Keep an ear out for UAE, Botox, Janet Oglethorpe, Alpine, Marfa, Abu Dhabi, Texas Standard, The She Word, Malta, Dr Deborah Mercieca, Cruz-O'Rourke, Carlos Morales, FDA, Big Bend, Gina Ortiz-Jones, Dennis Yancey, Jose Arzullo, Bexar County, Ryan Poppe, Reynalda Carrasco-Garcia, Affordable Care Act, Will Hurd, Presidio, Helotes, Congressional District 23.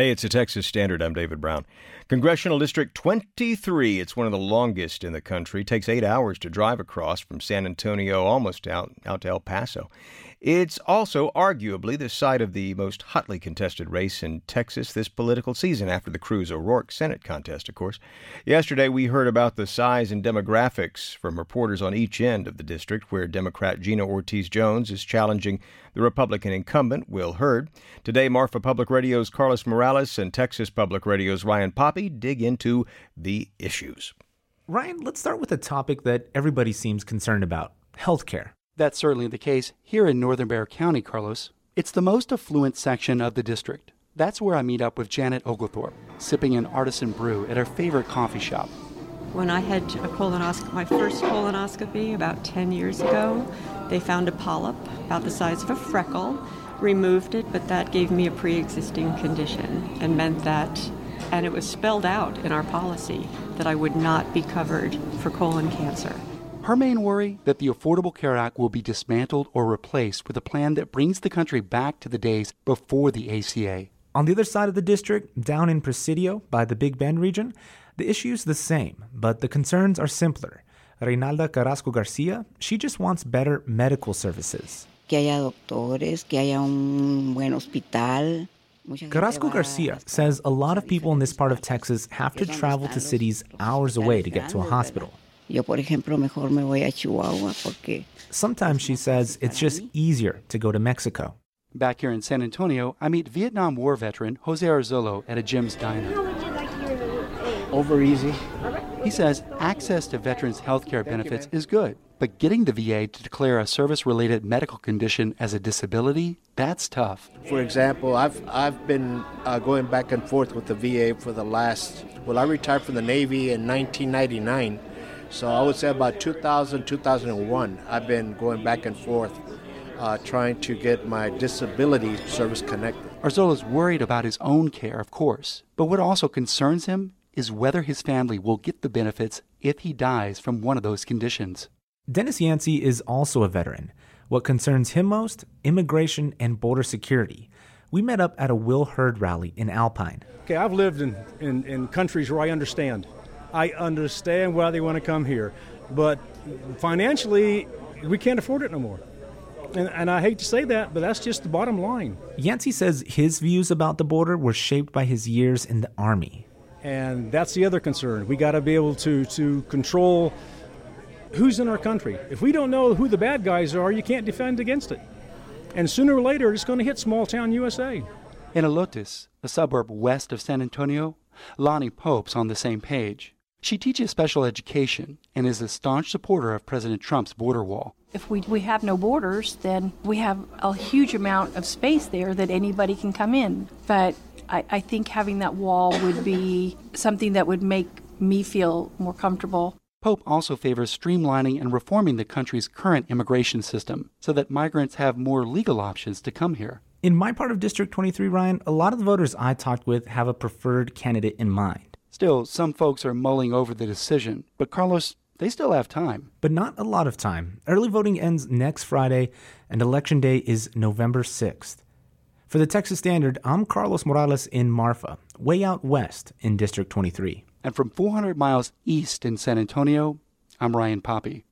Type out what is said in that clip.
Hey, it's the Texas Standard. I'm David Brown. Congressional District 23, it's one of the longest in the country. It takes 8 hours to drive across from San Antonio almost out to El Paso. It's also arguably the site of the most hotly contested race in Texas this political season after the Cruz-O'Rourke Senate contest, of course. Yesterday, we heard about the size and demographics from reporters on each end of the district, where Democrat Gina Ortiz-Jones is challenging the Republican incumbent, Will Hurd. Today, Marfa Public Radio's Carlos Morales and Texas Public Radio's Ryan Poppe dig into the issues. Ryan, let's start with a topic that everybody seems concerned about, healthcare. That's certainly the case here in northern Bexar County, Carlos. It's the most affluent section of the district. That's where I meet up with Janet Oglethorpe, sipping an artisan brew at her favorite coffee shop. When I had a my first colonoscopy about 10 years ago, they found a polyp about the size of a freckle, removed it, but that gave me a pre-existing condition and meant that, and it was spelled out in our policy, that I would not be covered for colon cancer. Her main worry, that the Affordable Care Act will be dismantled or replaced with a plan that brings the country back to the days before the ACA. On the other side of the district, down in Presidio by the Big Bend region, the issue's the same, but the concerns are simpler. Reynalda Carrasco-Garcia, she just wants better medical services. Que haya doctores, que haya un buen hospital. Carrasco-Garcia says a lot of people in this part of Texas have to travel to cities hours away to get to a hospital. Sometimes, she says, it's just easier to go to Mexico. Back here in San Antonio, I meet Vietnam War veteran Jose Arzullo at a Jim's Diner. How would you like to hear me? Over easy. He says access to veterans' health care benefits is good, but getting the VA to declare a service-related medical condition as a disability, that's tough. For example, I've been going back and forth with the VA for the last, I retired from the Navy in 1999. So I would say about 2000, 2001, I've been going back and forth trying to get my disability service connected. Arzullo's worried about his own care, of course, but what also concerns him is whether his family will get the benefits if he dies from one of those conditions. Dennis Yancey is also a veteran. What concerns him most? Immigration and border security. We met up at a Will Hurd rally in Alpine. Okay, I've lived in countries where I understand. I understand why they want to come here, but financially, we can't afford it no more. And I hate to say that, but that's just the bottom line. Yancey says his views about the border were shaped by his years in the Army. And that's the other concern. We got to be able to control who's in our country. If we don't know who the bad guys are, you can't defend against it. And sooner or later, it's going to hit small-town USA. In Helotes, a suburb west of San Antonio, Lonnie Pope's on the same page. She teaches special education and is a staunch supporter of President Trump's border wall. If we have no borders, then we have a huge amount of space there that anybody can come in. But I think having that wall would be something that would make me feel more comfortable. Poppe also favors streamlining and reforming the country's current immigration system so that migrants have more legal options to come here. In my part of District 23, Ryan, a lot of the voters I talked with have a preferred candidate in mind. Still, some folks are mulling over the decision. But, Carlos, they still have time. But not a lot of time. Early voting ends next Friday, and Election Day is November 6th. For the Texas Standard, I'm Carlos Morales in Marfa, way out west in District 23. And from 400 miles east in San Antonio, I'm Ryan Poppe.